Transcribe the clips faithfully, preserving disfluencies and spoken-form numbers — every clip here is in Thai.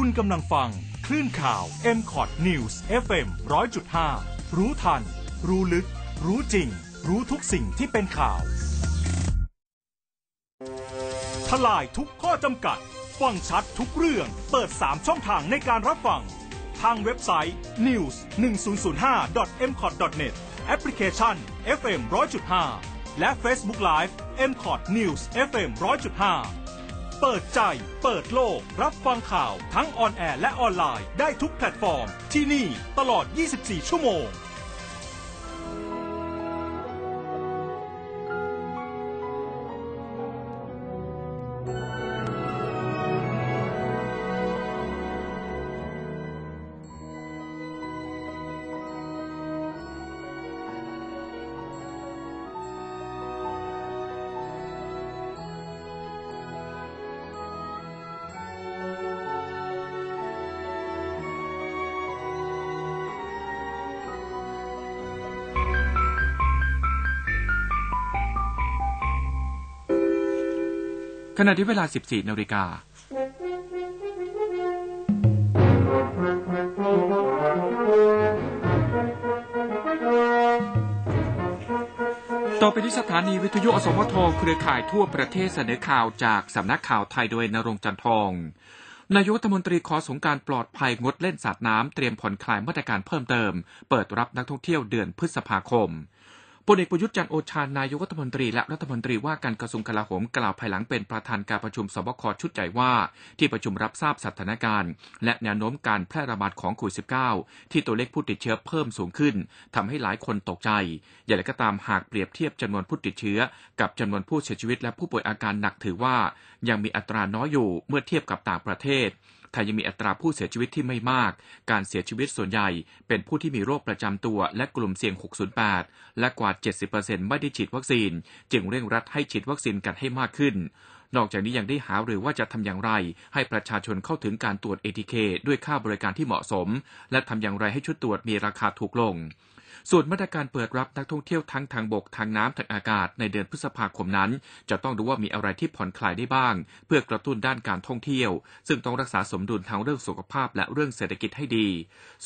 คุณกำลังฟังคลื่นข่าว เอ็ม คอท News เอฟ เอ็ม หนึ่งร้อยจุดห้า รู้ทันรู้ลึกรู้จริงรู้ทุกสิ่งที่เป็นข่าวทลายทุกข้อจำกัดฟังชัดทุกเรื่องเปิดสามช่องทางในการรับฟังทางเว็บไซต์ นิวส์ หนึ่งศูนย์ศูนย์ห้า ดอท เอ็ม คอท ดอท เน็ต แอปพลิเคชัน เอฟ เอ็ม หนึ่งร้อยจุดห้า และ Facebook Live เอ็ม คอท News เอฟ เอ็ม หนึ่งร้อยจุดห้า เปิดใจเปิดโลกรับฟังข่าวทั้งออนแอร์และออนไลน์ได้ทุกแพลตฟอร์มที่นี่ตลอดยี่สิบสี่ชั่วโมงขณะที่เวลา สิบสี่นาฬิกา น.ต่อไปที่สถานีวิทยุอสมทเครือข่ายทั่วประเทศเสนอข่าวจากสำนักข่าวไทยโดยณรงค์ จันทองนายกรัฐมนตรีขอสงกรานต์ปลอดภัยงดเล่นสาดน้ำเตรียมผ่อนคลายมาตรการเพิ่มเติมเปิดรับนักท่องเที่ยวเดือนพฤษภาคมพลเอกประยุทธ์จันทร์โอชานายกรัฐมนตรีและรัฐมนตรีว่าการกระทรวงกลาโหมกล่าวภายหลังเป็นประธานการประชุมสบคชุดใหญ่ว่าที่ประชุมรับทราบสถานการณ์และแนวโน้มการแพร่ระบาดของโควิด สิบเก้า ที่ตัวเลขผู้ติดเชื้อเพิ่มสูงขึ้นทำให้หลายคนตกใจอย่างไรก็ตามหากเปรียบเทียบจำนวนผู้ติดเชื้อกับจำนวนผู้เสียชีวิตและผู้ป่วยอาการหนักถือว่ายังมีอัตราน้อยอยู่เมื่อเทียบกับต่างประเทศไทยยังมีอัตราผู้เสียชีวิตที่ไม่มากการเสียชีวิตส่วนใหญ่เป็นผู้ที่มีโรคประจำตัวและกลุ่มเสี่ยงหกศูนย์แปดและกว่า เจ็ดสิบเปอร์เซ็นต์ ไม่ได้ฉีดวัคซีนจึงเร่งรัดให้ฉีดวัคซีนกันให้มากขึ้นนอกจากนี้ยังได้หารือว่าจะทำอย่างไรให้ประชาชนเข้าถึงการตรวจ เอ ที เค ด้วยค่าบริการที่เหมาะสมและทำอย่างไรให้ชุดตรวจมีราคาถูกลงส่วนมาตรการเปิดรับนักท่องเที่ยวทั้งทางบกทางน้ำทางอากาศในเดือนพฤษภาคมนั้นจะต้องดูว่ามีอะไรที่ผ่อนคลายได้บ้างเพื่อกระตุ้นด้านการท่องเที่ยวซึ่งต้องรักษาสมดุลทางเรื่องสุขภาพและเรื่องเศรษฐกิจให้ดี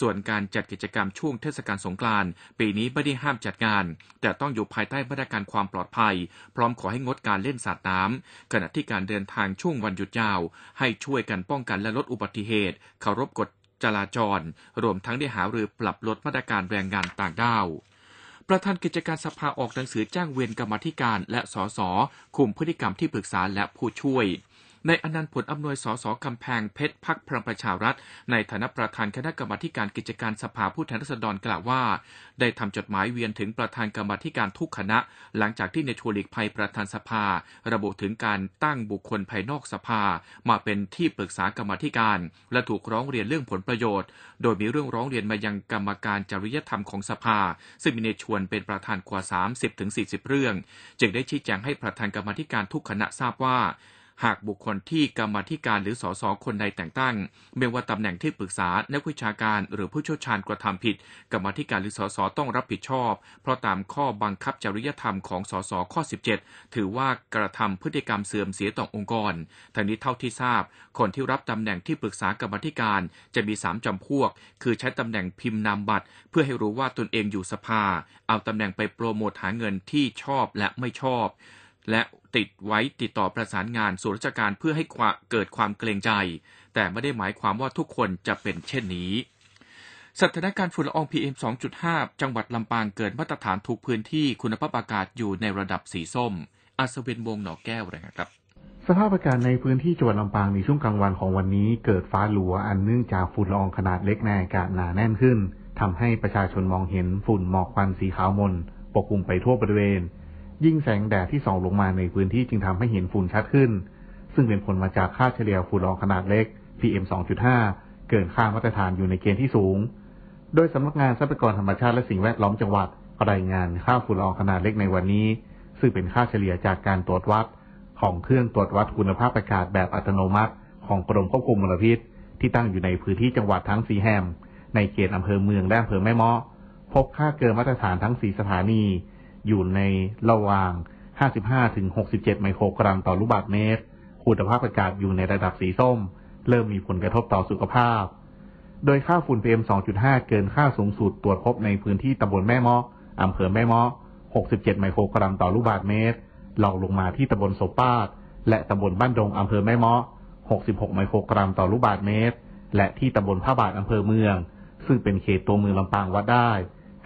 ส่วนการจัดกิจกรรมช่วงเทศกาลสงกรานต์ปีนี้ไม่ได้ห้ามจัดงานแต่ต้องอยู่ภายใต้มาตรการความปลอดภัยพร้อมขอให้งดการเล่นสาดน้ำขณะที่การเดินทางช่วงวันหยุดยาวให้ช่วยกันป้องกันและลดอุบัติเหตุเคารพกฎจราจรรวมทั้งได้หารือปรับลดมาตรการแรงงานต่างด้าวประธานกิจการสภาออกหนังสือแจ้งเวียนกรรมาธิการและสสคุมพฤติกรรมที่ปรึกษาและผู้ช่วยนายอนันต์ผลอำนวยสสกำแพงเพชรพรรคพลังประชารัฐในฐานะประธานคณะกรรมาธิการกิจการสภาผู้แทนราษฎรกล่าวว่าได้ทำจดหมายเวียนถึงประธานกรรมาธิการทุกคณะหลังจากที่นายชวนหลีกภัยประธานสภาระบุถึงการตั้งบุคคลภายนอกสภามาเป็นที่ปรึกษากรรมาธิการและถูกร้องเรียนเรื่องผลประโยชน์โดยมีเรื่องร้องเรียนมายังกรรมการจริยธรรมของสภาซึ่งมีนายชวนเป็นประธานกว่า สามสิบถึงสี่สิบ เรื่องจึงได้ชี้แจงให้ประธานกรรมาธิการทุกคณะทราบว่าหากบุคคลที่กรรมาธิการหรือสสคนใดแต่งตั้งไม่ว่าตำแหน่งที่ปรึกษานักวิชาการหรือผู้เชี่ยวชาญกระทำผิดกรรมาธิการหรือสสต้องรับผิดชอบเพราะตามข้อบังคับจริยธรรมของสสข้อสิบเจ็ดถือว่ากระทำพฤติกรรมเสื่อมเสียต่อองค์กรทั้งนี้เท่าที่ทราบคนที่รับตำแหน่งที่ปรึกษากรรมาธิการจะมีสามจำพวกคือใช้ตำแหน่งพิมพ์นามบัตรเพื่อให้รู้ว่าตนเองอยู่สภาเอาตำแหน่งไปโปรโมทหาเงินที่ชอบและไม่ชอบและติดไว้ติดต่อประสานงานส่วนราชการเพื่อให้เกิดความเกรงใจแต่ไม่ได้หมายความว่าทุกคนจะเป็นเช่นนี้สถานการณ์ฝุ่นละออง พี เอ็ม สองจุดห้า จังหวัดลำปางเกินมาตรฐานทุกพื้นที่คุณภาพอากาศอยู่ในระดับสีส้มอัศวินวงศ์หนอแก้วรายงานครับสภาพอากาศในพื้นที่จังหวัดลำปางในช่วงกลางวันของวันนี้เกิดฟ้าหลัวอันเนื่องจากฝุ่นละอองขนาดเล็กในอากาศหนาแน่นขึ้นทำให้ประชาชนมองเห็นฝุ่นหมอกควันสีขาวมนปกคลุมไปทั่วบริเวณยิ่งแสงแดดที่ส่องลงมาในพื้นที่จึงทำให้เห็นฝุ่นชัดขึ้นซึ่งเป็นผลมาจากค่าเฉลี่ยฝุ่นละอองขนาดเล็ก พี เอ็ม สองจุดห้า เกินค่ามาตรฐานอยู่ในเกณฑ์ที่สูงโดยสำนักงานทรัพยากรธรรมชาติและสิ่งแวดล้อมจังหวัดรายงานค่าฝุ่นละอองขนาดเล็กในวันนี้ซึ่งเป็นค่าเฉลี่ยจากการตรวจวัดของเครื่องตรวจวัดคุณภาพอากาศแบบอัตโนมัติของกรมควบคุมมลพิษที่ตั้งอยู่ในพื้นที่จังหวัดทั้งสี่แห่งในเขตอำเภอเมืองและอำเภอแม่เมาะพบค่าเกินมาตรฐานทั้งสี่สถานีอยู่ในระหว่าง ห้าสิบห้าถึงหกสิบเจ็ด ไมโครกรัมต่อลูกบาศก์เมตรคุณภาพอากาศอยู่ในระดับสีส้ม เริ่มมีผลกระทบต่อสุขภาพโดยค่าฝุ่น พี เอ็ม สองจุดห้า เกินค่าสูงสุดตรวจพบในพื้นที่ตำบลแม่เมาะอำเภอแม่เมาะหกสิบเจ็ดไมโครกรัมต่อลูกบาศก์เมตรรองลงมาที่ตำบลโสปาดและตำบลบ้านดงอำเภอแม่เมาะหกสิบหกไมโครกรัมต่อลูกบาศก์เมตรและที่ตำบลผ้าบาทอำเภอเมืองซึ่งเป็นเขตตัวเมืองลำปางวัดได้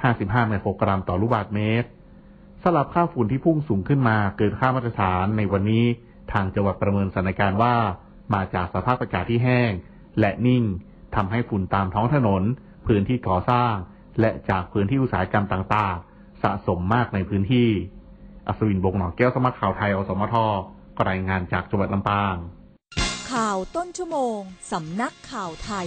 ห้าสิบห้าไมโครกรัมต่อลูกบาศก์เมตรสำหรับค่าฝุ่นที่พุ่งสูงขึ้นมาเกินค่ามาตรฐานในวันนี้ทางจังหวัดประเมินสถานการณ์ว่ามาจากสภาพอากาศที่แห้งและนิ่งทำให้ฝุ่นตามท้องถนนพื้นที่ก่อสร้างและจากพื้นที่อุตสาหกรรมต่างๆสะสมมากในพื้นที่อัศวิน บงหนองแก้ว สมัครข่าวไทย อสมท. รายงานจากจังหวัดลำปางข่าวต้นชั่วโมงสำนักข่าวไทย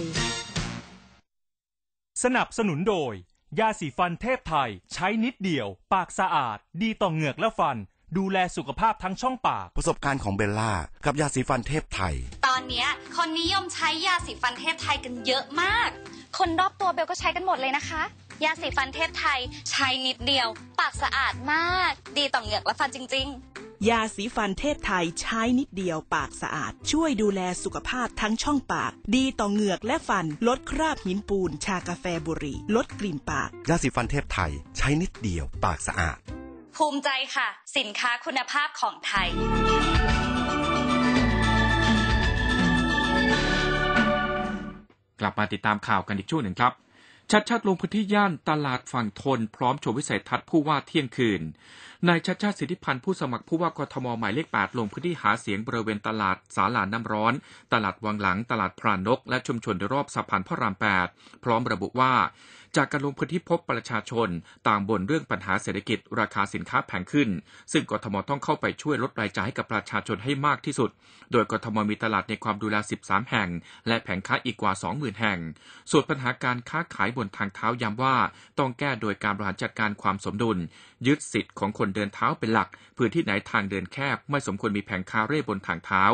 สนับสนุนโดยยาสีฟันเทพไทยใช้นิดเดียวปากสะอาดดีต่อเหงือกและฟันดูแลสุขภาพทั้งช่องปากประสบการณ์ของเบลล่ากับยาสีฟันเทพไทยตอนนี้คนนิยมใช้ยาสีฟันเทพไทยกันเยอะมากคนรอบตัวเบลก็ใช้กันหมดเลยนะคะยาสีฟันเทพไทยใช้นิดเดียวปากสะอาดมากดีต่อเหงือกและฟันจริงๆยาสีฟันเทพไทยใช้นิดเดียวปากสะอาดช่วยดูแลสุขภาพทั้งช่องปากดีต่อเหงือกและฟันลดคราบหินปูนชากาแฟบุหรี่ลดกลิ่นปากยาสีฟันเทพไทยใช้นิดเดียวปากสะอาดภูมิใจค่ะสินค้าคุณภาพของไทยกลับมาติดตามข่าวกันอีกช่วงหนึ่งครับชัดชาติลงพื้นที่ย่านตลาดฝั่งทนพร้อมโชว์วิสัยทัศน์ผู้ว่าเที่ยงคืนนายชัดชาติสิทธิพันธ์ผู้สมัครผู้ว่ากทมหมายเลขแปดลงพื้นที่หาเสียงบริเวณตลาดศาลาน้ำร้อนตลาดวังหลังตลาดพรานกและชุมชนโดยรอบสะพานพระรามแปดพร้อมระบุว่าจากการลงพื้นที่พบประชาชนต่างบ่นเรื่องปัญหาเศรษฐกิจราคาสินค้าแพงขึ้นซึ่งกทมต้องเข้าไปช่วยลดรายจ่ายให้กับประชาชนให้มากที่สุดโดยกทมมีตลาดในความดูแลสิบสามแห่งและแผงค้าอีกกว่า สองหมื่น แห่งส่วนปัญหาการค้าขายบนทางเท้าย้ำว่าต้องแก้โดยการบริหารจัดการความสมดุลยึดสิทธิ์ของคนเดินเท้าเป็นหลักพื้นที่ไหนทางเดินแคบไม่สมควรมีแผงค้าเร่บนทางเท้า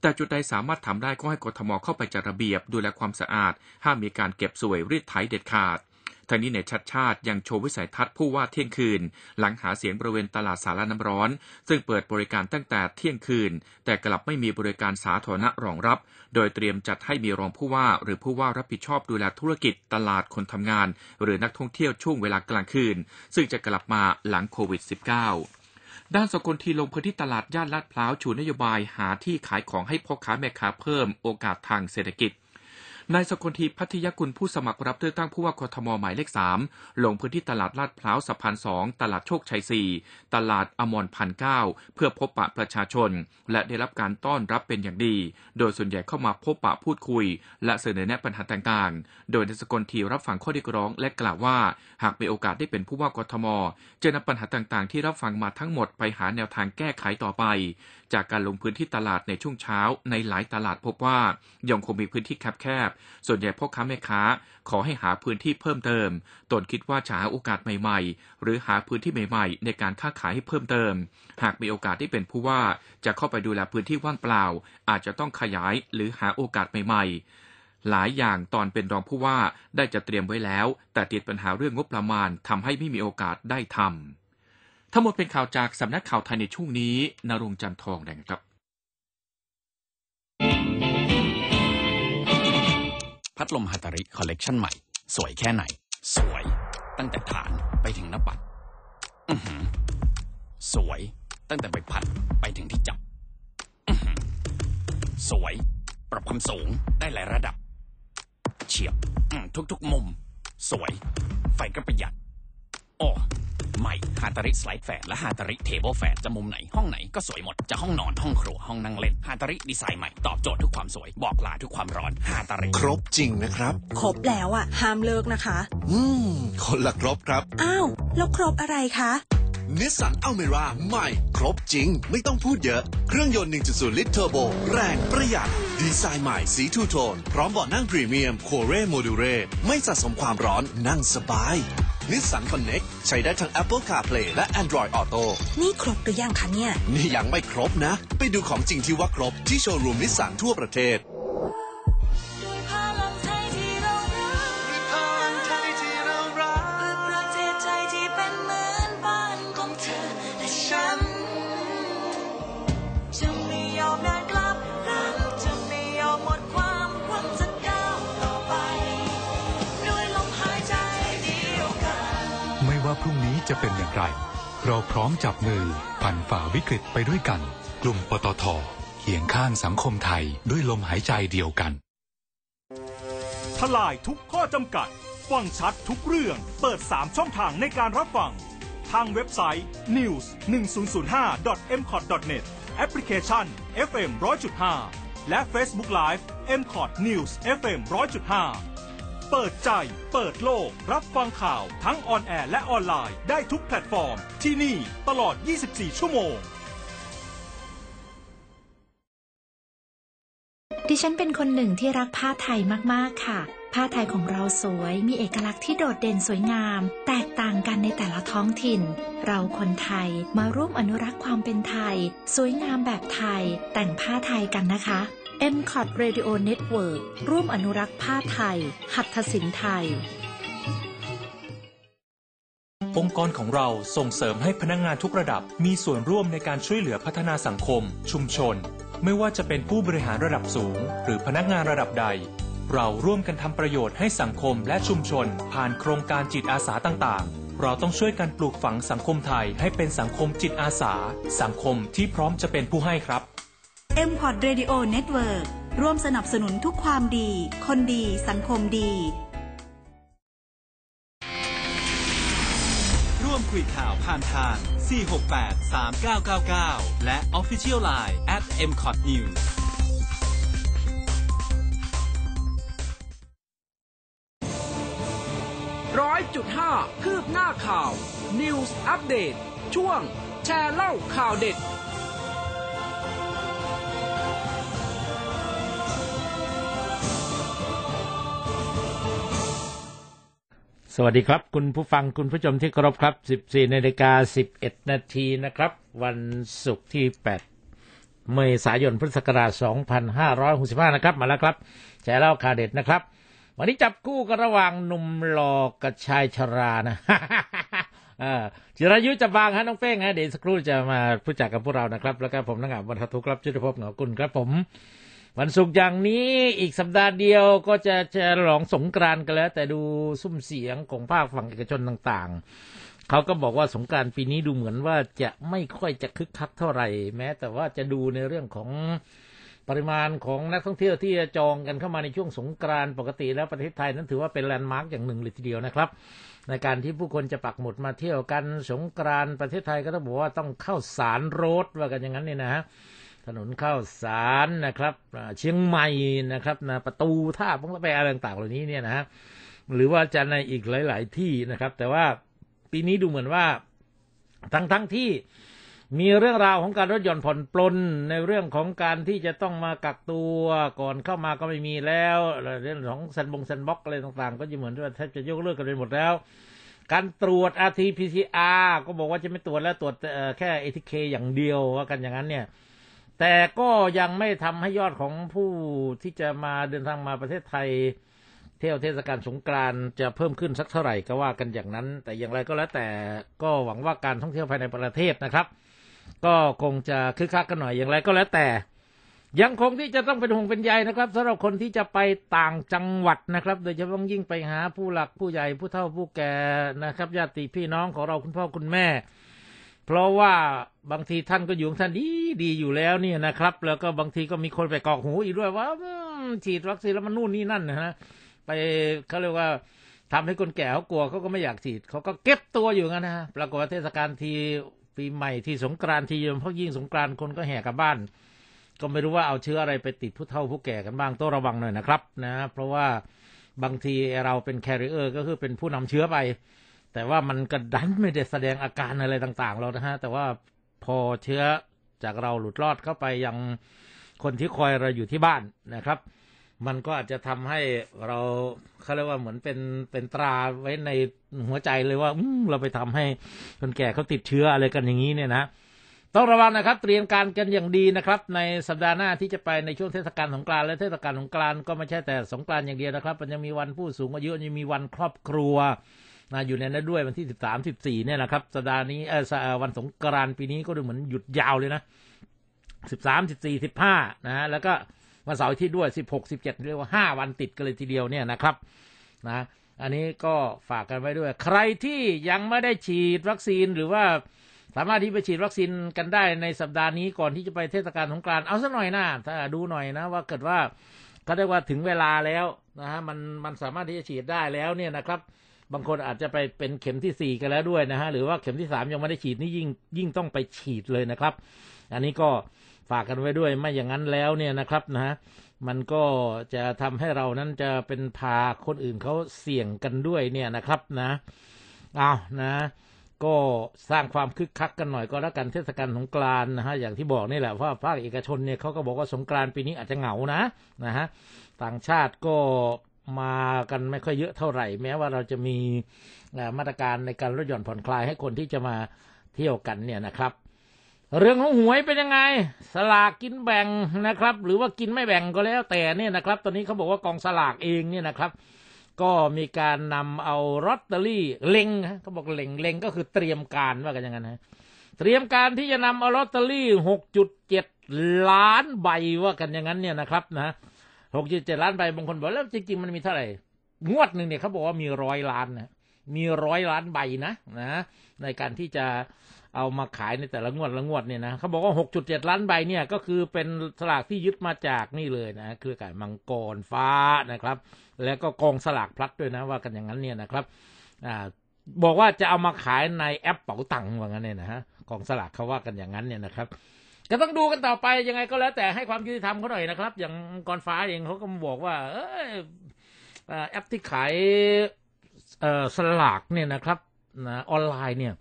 แต่จุดใดสามารถทำได้ก็ให้กทมเข้าไปจัดระเบียบดูแลความสะอาดห้ามมีการเก็บสวยรีดไถเด็ดขาดทางนี้ในชัดชาติยังโชว์วิสัยทัศน์ผู้ว่าเที่ยงคืนหลังหาเสียงบริเวณตลาดสาราน้ำร้อนซึ่งเปิดบริการตั้งแต่เที่ยงคืนแต่กลับไม่มีบริการสาธารณะรองรับโดยเตรียมจัดให้มีรองผู้ว่าหรือผู้ว่ารับผิดชอบดูแลธุรกิจตลาดคนทำงานหรือนักท่องเที่ยวช่วงเวลากลางคืนซึ่งจะกลับมาหลังโควิด สิบเก้าด้านสกลทีลงพื้นที่ตลาดย่านลาดพร้าวชูนโยบายหาที่ขายของให้พ่อค้าแม่ค้าเพิ่มโอกาสทางเศรษฐกิจนายสกลทีพัทยกุลผู้สมัครรับเลือกตั้งผู้ว่ากทมหมายเลขสามลงพื้นที่ตลาดลาดพร้าวสะพานสองตลาดโชคชัยสี่ตลาดอมรพันธ์เก้าเพื่อพบปะประชาชนและได้รับการต้อนรับเป็นอย่างดีโดยส่วนใหญ่เข้ามาพบปะพูดคุยและเสนอแนะปัญหาต่างๆโดยนายสกลทีรับฟังข้อเรียกร้องและกล่าวว่าหากมีโอกาสได้เป็นผู้ว่ากทมจะนำปัญหาต่างๆที่รับฟังมาทั้งหมดไปหาแนวทางแก้ไขต่อไปจากการลงพื้นที่ตลาดในช่วงเช้าในหลายตลาดพบว่ายังคงมีพื้นที่แคบๆส่วนใหญ่พ่อค้าแม่ค้าขอให้หาพื้นที่เพิ่มเติมตนคิดว่าจะหาโอกาสใหม่ๆหรือหาพื้นที่ใหม่ๆในการค้าขายให้เพิ่มเติมหากมีโอกาสได้เป็นผู้ว่าจะเข้าไปดูแลพื้นที่ว่างเปล่าอาจจะต้องขยายหรือหาโอกาสใหม่ๆหลายอย่างตอนเป็นรองผู้ว่าได้จะเตรียมไว้แล้วแต่ติดปัญหาเรื่องงบประมาณทำให้ไม่มีโอกาสได้ทำทั้งหมดเป็นข่าวจากสำนักข่าวไทยในช่วงนี้ณรงค์จันทร์ทองแดงครับพัดลมฮัตาริคอลเลกชันใหม่สวยแค่ไหนสวยตั้งแต่ฐานไปถึงหน้าปัดสวยตั้งแต่ใบพัดไปถึงที่จับสวยปรับความสูงได้หลายระดับเฉียบทุกๆมุมสวยไฟก็ประหยัดอ๋อใหม่ฮาตาริสไลด์แฟนและฮาตาริเทเบิลแฟนจะมุมไหนห้องไหนก็สวยหมดจะห้องนอนห้องครัวห้องนั่งเล่นฮาตาริดีไซน์ใหม่ตอบโจทย์ทุกความสวยบอกลาทุกความร้อนฮาตาริครบจริงนะครับครบแล้วอ่ะห้ามเลิกนะคะอืมคนละครบครับอ้าวแล้วครบอะไรคะNissan Almera ใหม่ครบจริงไม่ต้องพูดเยอะเครื่องยนต์ หนึ่งจุดศูนย์ ลิตรเทอร์โบแรงประหยัดดีไซน์ใหม่สีทูโทนพร้อมเบาะนั่งพรีเมียม Core Module ไม่สะสมความร้อนนั่งสบาย Nissan Connect ใช้ได้ทั้ง Apple CarPlay และ Android Auto นี่ครบหรือยังคะเนี่ยนี่ยังไม่ครบนะไปดูของจริงที่ว่าครบที่โชว์รูม Nissan ทั่วประเทศจะไม่ยอมเดินกลับหลังจะไม่ยอมหมดความ จะเป็นอย่างไรเราพร้อมจับมือผ่านฝ่าวิกฤตไปด้วยกันกลุ่มปตท.เคียงข้างสังคมไทยด้วยลมหายใจเดียวกันทลายทุกข้อจำกัดฟังชัดทุกเรื่องเปิดสามช่องทางในการรับฟังทางเว็บไซต์ นิวส์ หนึ่งศูนย์ศูนย์ห้า ดอท เอ็มคอท ดอท เน็ต แอปพลิเคชัน เอฟเอ็ม หนึ่งศูนย์ศูนย์จุดห้า และ Facebook Liveเอ็มคอท นิวส์ เอฟเอ็ม หนึ่งศูนย์จุดห้า เปิดใจเปิดโลกรับฟังข่าวทั้งออนแอร์และออนไลน์ได้ทุกแพลตฟอร์มที่นี่ตลอดยี่สิบสี่ชั่วโมงดิฉันเป็นคนหนึ่งที่รักผ้าไทยมากๆค่ะผ้าไทยของเราสวยมีเอกลักษณ์ที่โดดเด่นสวยงามแตกต่างกันในแต่ละท้องถิ่นเราคนไทยมาร่วมอนุรักษ์ความเป็นไทยสวยงามแบบไทยแต่งผ้าไทยกันนะคะ เอ็มคอท Radio Network ร่วมอนุรักษ์ผ้าไทยหัตถศิลป์ไทยองค์กรของเราส่งเสริมให้พนักงานทุกระดับมีส่วนร่วมในการช่วยเหลือพัฒนาสังคมชุมชนไม่ว่าจะเป็นผู้บริหารระดับสูงหรือพนักงานระดับใดเราร่วมกันทำประโยชน์ให้สังคมและชุมชนผ่านโครงการจิตอาสาต่างๆเราต้องช่วยกันปลูกฝังสังคมไทยให้เป็นสังคมจิตอาสาสังคมที่พร้อมจะเป็นผู้ให้ครับ เอ็มคอท Radio Network ร่วมสนับสนุนทุกความดีคนดีสังคมดีร่วมคุยข่าวผ่านทางสี่ หก แปด สาม เก้า เก้า เก้าและ Official Line at เอ็มคอท นิวส์ร้อยจุดห้า คืบหน้าข่าว News Update ช่วงแชร์เล่าข่าวเด็ดสวัสดีครับคุณผู้ฟังคุณผู้ชมที่เคารพครับ สิบสี่นาฬิกาสิบเอ็ดนาทีนะครับวันศุกร์ที่แปดเมษายนพุทธศักราชสองพันห้าร้อยหกสิบห้านะครับมาแล้วครับแชร์เล่าข่าวเด็ดนะครับวันนี้จับคู่กันระหว่างหนุ่มหล่อกับชายชรานะ จิรายุจับบางฮะน้องเป้งฮะเดี๋ยวสักครู่จะมาพูดจากกับพวกเรานะครับแล้วก็ผมนักข่าวบรรทัดทุกครับชื่อพบเหงากุลครับผมวันศุกร์อย่างนี้อีกสัปดาห์เดียวก็จะจะฉลองสงกรานต์กันแล้วแต่ดูซุ้มเสียงของภาคฝั่งเอกชนต่างๆเขาก็บอกว่าสงกรานต์ปีนี้ดูเหมือนว่าจะไม่ค่อยจะคึกคักเท่าไหร่แม้แต่ว่าจะดูในเรื่องของปริมาณของนักท่องเที่ยวที่จองกันเข้ามาในช่วงสงกรานต์ปกติแล้วประเทศไทยนั้นถือว่าเป็นแลนด์มาร์กอย่างหนึ่งเลยทีเดียวนะครับในการที่ผู้คนจะปักหมุดมาเที่ยวกันสงกรานต์ประเทศไทยก็ต้องบอกว่าต้องเข้าสารโรดว่ากันอย่างนั้นเนี่ยนะฮะถนนเข้าสารนะครับเชียงใหม่นะครับนะประตูท่าพงละแปอะไรต่างๆเหล่านี้เนี่ยนะฮะหรือว่าจะในอีกหลายๆที่นะครับแต่ว่าปีนี้ดูเหมือนว่าทั้งๆที่มีเรื่องราวของการลดหย่อนผ่อนปลนในเรื่องของการที่จะต้องมากักตัวก่อนเข้ามาก็ไม่มีแล้วเรื่องของแซนบงแซนบ็อกอะไรต่างๆก็จะเหมือนว่าแทบจะยกเลิกกันไปหมดแล้วการตรวจ อาร์ ที พี ซี อาร์ ก็บอกว่าจะไม่ตรวจแล้วตรวจแค่ เอ ที เค อย่างเดียวว่ากันอย่างนั้นเนี่ยแต่ก็ยังไม่ทำให้ยอดของผู้ที่จะมาเดินทางมาประเทศไทยเที่ยวเทศกาลสงกรานต์จะเพิ่มขึ้นสักเท่าไหร่ก็ว่ากันอย่างนั้นแต่อย่างไรก็แล้วแต่ก็หวังว่าการท่องเที่ยวภายในประเทศนะครับก็คงจะคึกคักกันหน่อยอย่างไรก็แล้วแต่ยังคงที่จะต้องเป็นห่วงเป็นใยนะครับสำหรับคนที่จะไปต่างจังหวัดนะครับโดยเฉพาะยิ่งไปหาผู้หลักผู้ใหญ่ผู้เฒ่าผู้แก่นะครับญาติพี่น้องของเราคุณพ่อคุณแม่เพราะว่าบางทีท่านก็อยู่ของท่านดีดีอยู่แล้วเนี่ยนะครับแล้วก็บางทีก็มีคนไปกรอกหูอีกด้วยว่าฉีดวัคซีนแล้วมันนู่นนี่นั่นนะไปเขาเรียกว่าทำให้คนแก่เขากลัวเขาก็ไม่อยากฉีดเขาก็เก็บตัวอยู่งั้นนะปรากฏว่าเทศกาลทีปีใหม่ที่สงกรานต์ที่เพราะยิ่งสงกรานต์คนก็แห่กลับบ้านก็ไม่รู้ว่าเอาเชื้ออะไรไปติดผู้เฒ่าผู้แก่กันบ้างต้องระวังหน่อยนะครับนะเพราะว่าบางทีเราเป็นแคริเออร์ก็คือเป็นผู้นำเชื้อไปแต่ว่ามันกระดันไม่ได้แสดงอาการอะไรต่างๆเรานะฮะแต่ว่าพอเชื้อจากเราหลุดรอดเข้าไปยังคนที่คอยเราอยู่ที่บ้านนะครับมันก็อาจจะทำให้เราเขาเรียกว่าเหมือนเป็นเป็นตราไว้ในหัวใจเลยว่าเราไปทำให้คนแก่เขาติดเชื้ออะไรกันอย่างนี้เนี่ยนะต้องระวังนะครับเตรียมการกันอย่างดีนะครับในสัปดาห์หน้าที่จะไปในช่วงเทศกาลสงกรานต์และเทศกาลสงกรานต์ก็ไม่ใช่แต่สงกรานต์อย่างเดียวนะครับมันยังมีวันผู้สูงอายุยังมีวันครอบครัวนะอยู่ในนั้นด้วยวันที่สิบสาม สิบสี่เนี่ยนะครับสัปดาห์นี้เอ่อวันสงกรานต์ปีนี้ก็ดูเหมือนหยุดยาวเลยนะสิบสาม สิบสี่ สิบห้านะแล้วก็วันเสาร์ที่ด้วยสิบหก สิบเจ็ดเรียกว่าห้าวันติดกันเลยทีเดียวเนี่ยนะครับนะ อันนี้ก็ฝากกันไว้ด้วยใครที่ยังไม่ได้ฉีดวัคซีนหรือว่าสามารถที่ไปฉีดวัคซีนกันได้ในสัปดาห์นี้ก่อนที่จะไปเทศกาลสงกรานต์เอาสักหน่อยนะถ้าดูหน่อยนะว่าเกิดว่าเขาเรียกว่าถึงเวลาแล้วนะฮะมันมันสามารถที่จะฉีดได้แล้วเนี่ยนะครับบางคนอาจจะไปเป็นเข็มที่สี่กันแล้วด้วยนะฮะหรือว่าเข็มที่สามยังไม่ได้ฉีดนี่ยิ่งยิ่งต้องไปฉีดเลยนะครับอันนี้ก็ฝากกันไว้ด้วยไม่อย่างนั้นแล้วเนี่ยนะครับนะฮะมันก็จะทำให้เรานั้นจะเป็นพาคนอื่นเขาเสี่ยงกันด้วยเนี่ยนะครับนะเอานะก็สร้างความคึกคักกันหน่อยก็แล้วกันเทศกาลสงกรานต์นะฮะอย่างที่บอกนี่แหละว่าภาคเอกชนเนี่ยเขาก็บอกว่าสงกรานต์ปีนี้อาจจะเหงานะนะฮะต่างชาติก็มากันไม่ค่อยเยอะเท่าไหร่แม้ว่าเราจะมีมาตรการในการลดหย่อนผ่อนคลายให้คนที่จะมาเที่ยวกันเนี่ยนะครับเรื่องของหวยเป็นยังไงสลากกินแบ่งนะครับหรือว่ากินไม่แบ่งก็แล้วแต่เนี่ยนะครับตอนนี้เขาบอกว่ากองสลากเองเนี่ยนะครับก็มีการนำเอาลอตเตอรี่เล็งฮะเขาบอกเล็งเล็งก็คือเตรียมการว่ากันอย่างนั้นฮะเตรียมการที่จะนำเอาลอตเตอรี่ หกจุดเจ็ด ล้านใบว่ากันอย่างนั้นเนี่ยนะครับนะ หกจุดเจ็ด ล้านใบบางคนบอกแล้วจริงๆมันมีเท่าไหร่งวดหนึ่งเนี่ยเขาบอกว่ามีร้อยล้านนะมีร้อยล้านใบนะนะในการที่จะเอามาขายในแต่ละงวดละงวดเนี่ยนะเขาบอกว่า หกจุดเจ็ด ล้านใบเนี่ยก็คือเป็นสลากที่ยึดมาจากนี่เลยนะเครือข่ายมังกรฟ้านะครับแล้วก็กองสลากพลัดด้วยนะว่ากันอย่างนั้นเนี่ยนะครับอ่าบอกว่าจะเอามาขายในแอปเป๋าตังค์ว่างั้นเนี่ยนะฮะกองสลากเขาว่ากันอย่างนั้นเนี่ยนะครับก็ต้องดูกันต่อไปยังไงก็แล้วแต่ให้ความยุติธรรมเขาหน่อยนะครับอย่างมังกรฟ้าเองเขาก็บอกว่าเออแอปที่ขายเอ่อสลากเนี่ยนะครับนะออนไลน์เนี่ย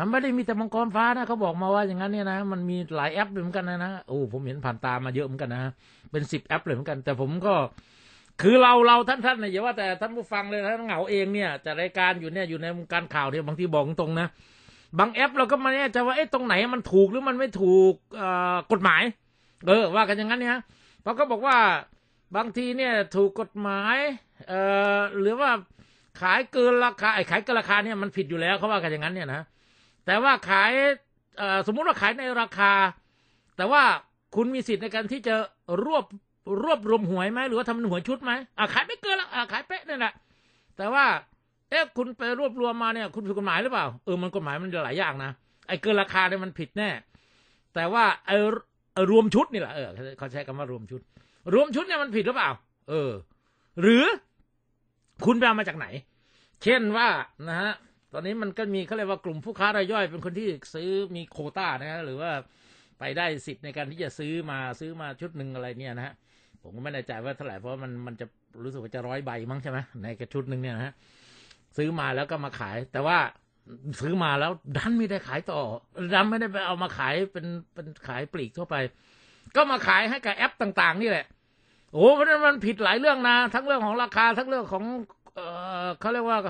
มันไม่ได้มีแต่มังกรฟ้านะเขาบอกมาว่าอย่างนั้นเนี่ยนะมันมีหลายแอปเหมือนกันนะนะโอ้ผมเห็นผ่านตามาเยอะเหมือนกันนะเป็นสิบแอปเลยเหมือนกันแต่ผมก็คือเราเราท่านท่านเนี่ยอย่าว่าแต่ท่านผู้ฟังเลยท่านเหงาเองเนี่ยจัดรายการอยู่เนี่ยอยู่ในวงการข่าวเนี่ยบางทีบอกตรงนะบางแอปเราก็มาเนี่ยจะว่าไอ้ตรงไหนมันถูกหรือมันไม่ถูกกฎหมายเออว่ากันอย่างนั้นเนี่ยเพราะก็บอกว่าบางทีเนี่ยถูกกฎหมายเออหรือว่าขายเกินราคาไอ้ขายเกินราคาเนี่ยมันผิดอยู่แล้วเขาว่ากันอย่างนั้นเนี่ยนะแต่ว่าขายสมมุติว่าขายในราคาแต่ว่าคุณมีสิทธิ์ในการที่จะรวบรวบรวมหวยไหมหรือว่าทำเป็นหวยชุดไหมขายไม่เกินละขายเป๊ะเนี่ยแหละแต่ว่าเอ๊ะคุณไปรวบรวมมาเนี่ยคุณผิดกฎหมายหรือเปล่าเออมันกฎหมายมันหลายอย่างนะไอ้เกินราคาเนี่ยมันผิดแน่แต่ว่าไอ้รวมชุดนี่แหละเออเขาใช้คำว่ารวมชุดรวมชุดเนี่ยมันผิดหรือเปล่าเออหรือคุณไปเอามาจากไหนเช่นว่านะฮะตอนนี้มันก็มีเขาเรียกว่ากลุ่มผู้ค้ารายย่อยเป็นคนที่ซื้อมีโควต้านะฮะหรือว่าไปได้สิทธิ์ในการที่จะซื้อมาซื้อมาชุดหนึ่งอะไรเนี่ยนะฮะผมก็ไม่แน่ใจว่าเท่าไหร่เพราะมันมันจะรู้สึกว่าจะร้อยใบมั้งใช่ไหมในกระชุดหนึ่งเนี่ยนะฮะซื้อมาแล้วก็มาขายแต่ว่าซื้อมาแล้วดันไม่ได้ขายต่อดันไม่ได้ไปเอามาขายเป็นเป็นขายปลีกทั่วไปก็มาขายให้กับแอปต่างๆนี่แหละโอ้เพราะนั้นมันผิดหลายเรื่องนะทั้งเรื่องของราคาทั้งเรื่องของเออเขาเรียกว่า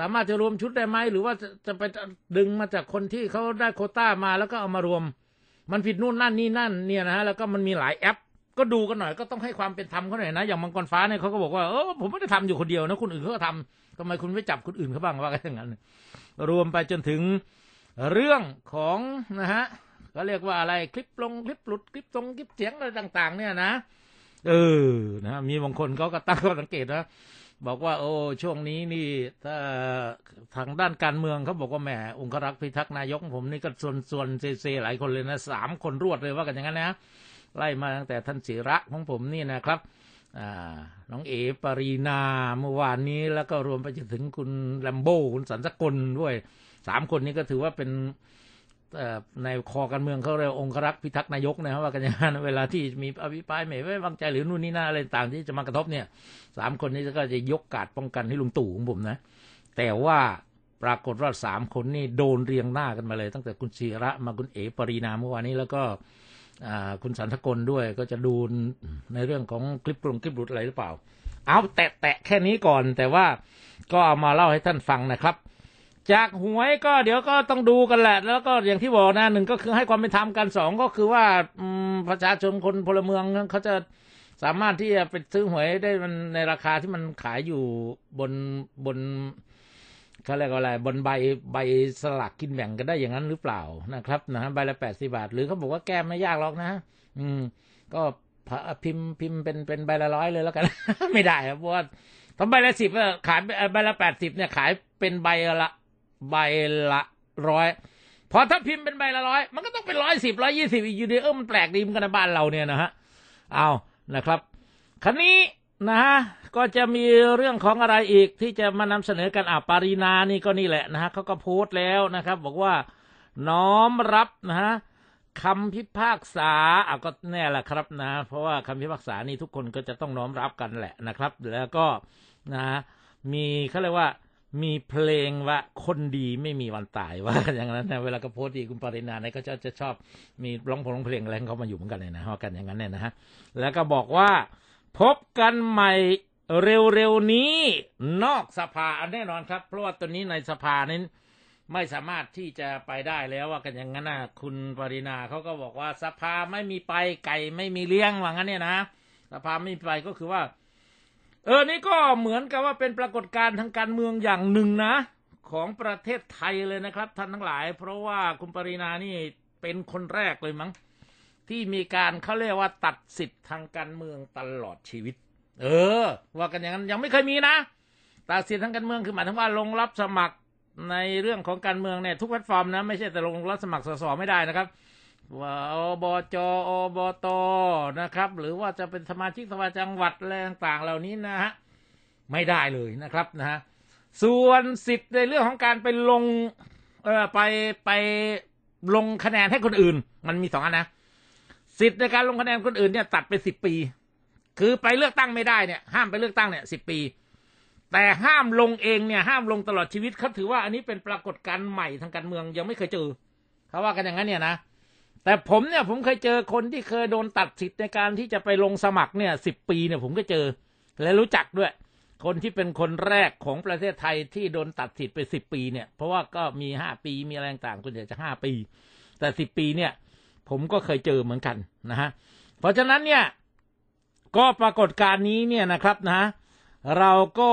สามารถจะรวมชุดได้ไหมหรือว่าจะจะไปดึงมาจากคนที่เขาได้โควต้ามาแล้วก็เอามารวมมันผิดนู่นนั่นนี่นั่นเนี่ยนะฮะแล้วก็มันมีหลายแอปก็ดูกันหน่อยก็ต้องให้ความเป็นธรรมเขาหน่อยนะอย่างมังกรฟ้าเนี่ยเขาก็บอกว่าเออผมไม่ได้ทำอยู่คนเดียวนะคนอื่นเขาก็ทำทำไมคุณไม่จับคนอื่นเขาบ้างว่ากันอย่างนั้นรวมไปจนถึงเรื่องของนะฮะก็เรียกว่าอะไรคลิปลงคลิปหลุดคลิปตรงคลิปเสียงอะไรต่างๆเนี่ยนะเออนะมีบางคนเขาก็ตั้งข้อสังเกตนะบอกว่าโอ้ช่วงนี้นี่ถ้าทางด้านการเมืองเขาบอกว่าแหมองครักษ์พิทักษ์นายกผมนี่ก็ส่วนส่วนเซเซหลายคนเลยนะสามคนรวดเลยว่ากันอย่างนั้นนะไล่มาตั้งแต่ท่านศิระของผมนี่นะครับน้องเอ๋ปรีนาเมื่อวานนี้แล้วก็รวมไปจนถึงคุณแลมโบ้คุณสันสกลด้วยสามคนนี้ก็ถือว่าเป็นในคอการเมืองเขาเรียกองครักษ์พิทักษ์นายกนะว่ากันอย่างนั้นเวลาที่มีอภิปรายไม่ไว้วางใจหรือนู่นนี่นั่นอะไรต่างที่จะมากระทบเนี่ยสามคนนี้ก็จะยกการป้องกันให้ลุงตู่ของผมนะแต่ว่าปรากฏว่าสามคนนี่โดนเรียงหน้ากันมาเลยตั้งแต่คุณศิระมาคุณเอ๋ปรีนาเมื่อวานนี้แล้วก็คุณสันทกลด้วยก็จะดูในเรื่องของคลิปกลุ่มคลิปหลุดอะไรหรือเปล่าเอาแตะแตะแค่นี้ก่อนแต่ว่าก็เอามาเล่าให้ท่านฟังนะครับจากหวยก็เดี๋ยวก็ต้องดูกันแหละแล้วก็อย่างที่บอกนะหนึ่งก็คือให้ความเป็นธรรมกันสองก็คือว่าประชาชนคนพลเมืองเขาจะสามารถที่จะไปซื้อหวยได้มันในราคาที่มันขายอยู่บนบนเขาเรียกว่าอะไรบนใบใบสลากกินแบ่งกันได้อย่างนั้นหรือเปล่านะครับนะใบละแปดสิบบาทหรือเขาบอกว่าแก้ไม่ยากหรอกนะอืมก็พิมพ์พิมพ์เป็นเป็นใบละร้อยเลยแล้วกัน ไม่ได้ครับเพราะว่า ทำใบละสิบขายใบละแปดสิบเนี่ยขายเป็นใบละใบละร้อยพอถ้าพิมพ์เป็นใบละร้อยมันก็ต้องเป็นร้อยสิบร้อยยี่สิบอยู่ดีเออมันแปลกดีเหมือนกันนะบ้านเราเนี่ยนะฮะเอานะครับคราวนี้นะฮะก็จะมีเรื่องของอะไรอีกที่จะมานำเสนอกันอ่ะปารีนานี่ก็นี่แหละนะฮะเขาก็โพสต์แล้วนะครับบอกว่าน้อมรับนะฮะคำพิพากษาอ่ะก็แน่แหละครับนะเพราะว่าคำพิพากษานี่ทุกคนก็จะต้องน้อมรับกันแหละนะครับแล้วก็นะมีเขาเรียกว่ามีเพลงว่าคนดีไม่มีวันตายว่าอย่างนั้นนะเวลาก็โพสต์ดีคุณปรินาเนี่ยก็จะชอบมีร้องผลร้องเพลงอะไรเขามาอยู่เหมือนกันเลยนะฮะกันอย่างนั้นเนี่ยนะฮะแล้วก็บอกว่าพบกันใหม่เร็วๆนี้นอกสภาแน่นอนครับเพราะว่าตอนนี้ในสภานั้นไม่สามารถที่จะไปได้แล้วว่ากันอย่างนั้นนะคุณปรินาเขาก็บอกว่าสภาไม่มีไปไก่ไม่มีเลี้ยงว่างั้นเนี่ยนะสภาไม่มีไปก็คือว่าเออนี่ก็เหมือนกับว่าเป็นปรากฏการณ์ทางการเมืองอย่างหนึ่งนะของประเทศไทยเลยนะครับท่านทั้งหลายเพราะว่าคุณปรินานี่เป็นคนแรกเลยมั้งที่มีการเขาเรียกว่าตัดสิทธิ์ทางการเมืองตลอดชีวิตเออว่ากันอย่างนั้นยังไม่เคยมีนะตัดสิทธิ์ทางการเมืองคือหมายถึงว่าลงรับสมัครในเรื่องของการเมืองเนี่ยทุกแพลตฟอร์มนะไม่ใช่แต่ลงรับสมัครส.ส.ไม่ได้นะครับว่าอบจ.อบต.นะครับหรือว่าจะเป็นสมาชิกสภาจังหวัดอะไรต่างๆเหล่านี้นะฮะไม่ได้เลยนะครับนะฮะส่วนสิทธิ์ในเรื่องของการไปลงเอ่อไปไปลงคะแนนให้คนอื่นมันมีสองอันนะสิทธิ์ในการลงคะแนนคนอื่นเนี่ยตัดไปสิบปีคือไปเลือกตั้งไม่ได้เนี่ยห้ามไปเลือกตั้งเนี่ยสิบปีแต่ห้ามลงเองเนี่ยห้ามลงตลอดชีวิตเขาถือว่าอันนี้เป็นปรากฏการณ์ใหม่ทางการเมืองยังไม่เคยเจอเขาว่ากันอย่างนั้นเนี่ยนะแต่ผมเนี่ยผมเคยเจอคนที่เคยโดนตัดสิทธิ์ในการที่จะไปลงสมัครเนี่ยสิบปีเนี่ยผมก็เจอและรู้จักด้วยคนที่เป็นคนแรกของประเทศไทยที่โดนตัดสิทธิ์ไปสิบปีเนี่ยเพราะว่าก็มีห้าปีมีอะไรต่างๆคุณอยากจะห้าปีแต่สิบปีเนี่ยผมก็เคยเจอเหมือนกันนะฮะเพราะฉะนั้นเนี่ยก็ปรากฏการณ์นี้เนี่ยนะครับนะเราก็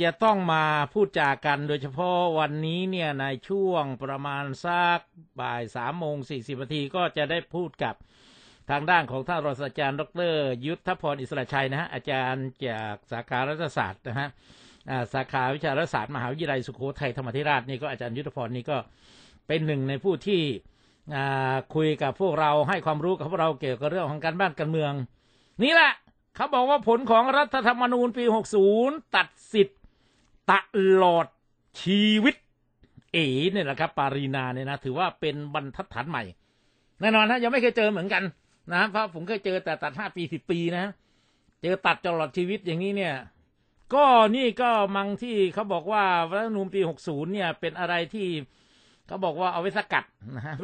จะต้องมาพูดจากันโดยเฉพาะวันนี้เนี่ยในช่วงประมาณสักบ่ายสามโมงสี่สิบนาทีก็จะได้พูดกับทางด้านของท่านรองศาสตราจารย์ดร.ยุทธพรอิสระชัยนะฮะอาจารย์จากสาขารัฐศาสตร์นะฮะสาขาวิชารัฐศาสตร์มหาวิทยาลัยสุโขทัยธรรมาธิราชนี่ก็อาจารย์ยุทธพรนี่ก็เป็นหนึ่งในผู้ที่คุยกับพวกเราให้ความรู้กับพวกเราเกี่ยวกับเรื่องของการบ้านการเมืองนี่แหละเขาบอกว่าผลของรัฐธรรมนูญปีหกสิบตัดสิทธิ์ตลอดชีวิตเอ๋เนี่ยนะครับปารีนาเนี่ยนะถือว่าเป็นบรรทัดฐานใหม่แน่นอนนะยังไม่เคยเจอเหมือนกันนะเพราะผมเคยเจอแต่ตัดห้าปีสิบปีนะเจอตัดตลอดชีวิตอย่างนี้เนี่ยก็นี่ก็มังที่เขาบอกว่ารัฐธรรมนูญปีหกสิบเนี่ยเป็นอะไรที่เขาบอกว่าเอาไว้สกัดนะฮะ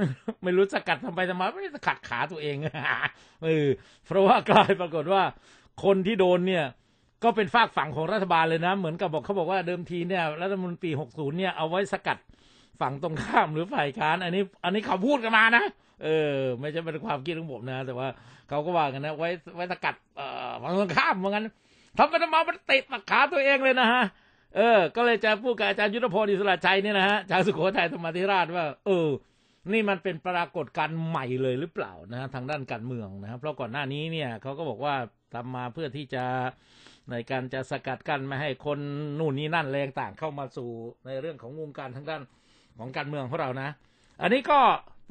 ไม่รู้สกัดทำไปทำไมไม่ได้สกัดขาตัวเองเออเพราะว่ากลายปรากฏว่าคนที่โดนเนี่ยก็เป็นฝากฝั่งของรัฐบาลเลยนะเหมือนกับบอกเขาบอกว่าเดิมทีเนี่ยรัฐธรรมนูญปีหกสิบเนี่ยเอาไว้สกัดฝั่งตรงข้ามหรือฝ่ายค้านอันนี้อันนี้เขาพูดกันมานะเออไม่ใช่เป็นความคิดของผมนะแต่ว่าเขาก็ว่ากันนะไว้ไว้สกัดเอ่อฝั่งตรงข้ามเหมือนกันทำไปทำไมมันติดขาตัวเองเลยนะฮะเออก็เลยจะพูดกับอาจารย์ยุทธพรอิสระชัยเนี่ยนะฮะชาวสุโขทัยธรรมาธิราชว่าเออนี่มันเป็นปรากฏการณ์ใหม่เลยหรือเปล่านะทางด้านการเมืองนะครับเพราะก่อนหน้านี้เนี่ยเขาก็บอกว่าทำมาเพื่อที่จะในการจะสกัดกั้นไม่ให้คนนู่นนี่นั่นแรงต่างเข้ามาสู่ในเรื่องของวงการทางด้านของการเมืองของเรานะอันนี้ก็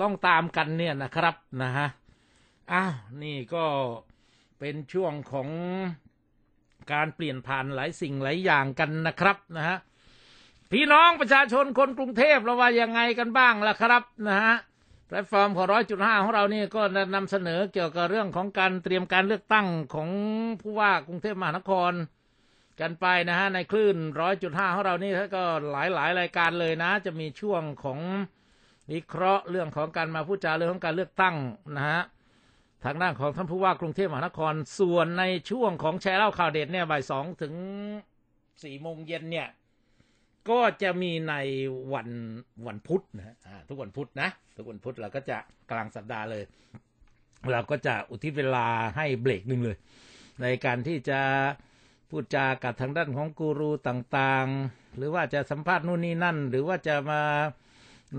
ต้องตามกันเนี่ยนะครับนะฮะอ้าวนี่ก็เป็นช่วงของการเปลี่ยนผ่านหลายสิ่งหลายอย่างกันนะครับนะฮะพี่น้องประชาชนคนกรุงเทพเราว่ายังไงกันบ้างล่ะครับนะฮะแพลตฟอร์มของร้อยจุดห้าของเรานี่ก็นำเสนอเกี่ยวกับเรื่องของการเตรียมการเลือกตั้งของผู้ว่ากรุงเทพมหานครกันไปนะฮะในคลื่นร้อยจุดห้าของเรานี่ก็หลายหลายรายการเลยนะจะมีช่วงของวิเคราะห์เรื่องของการมาพูดจาเรื่องของการเลือกตั้งนะฮะทางด้านของท่านผู้ว่ากรุงเทพมหานครส่วนในช่วงของแชร์เล่าข่าวเด็ดเนี่ยบ่ายสองถึงสี่โมงเย็นเนี่ยก็จะมีในวันวันพุธนะทุกวันพุธนะทุกวันพุธเราก็จะกลางสัปดาห์เลยเราก็จะอุทิศเวลาให้เบรกหนึ่งเลยในการที่จะพูดจากับทางด้านของกูรูต่างๆหรือว่าจะสัมภาษณ์นู่นนี่นั่นหรือว่าจะมา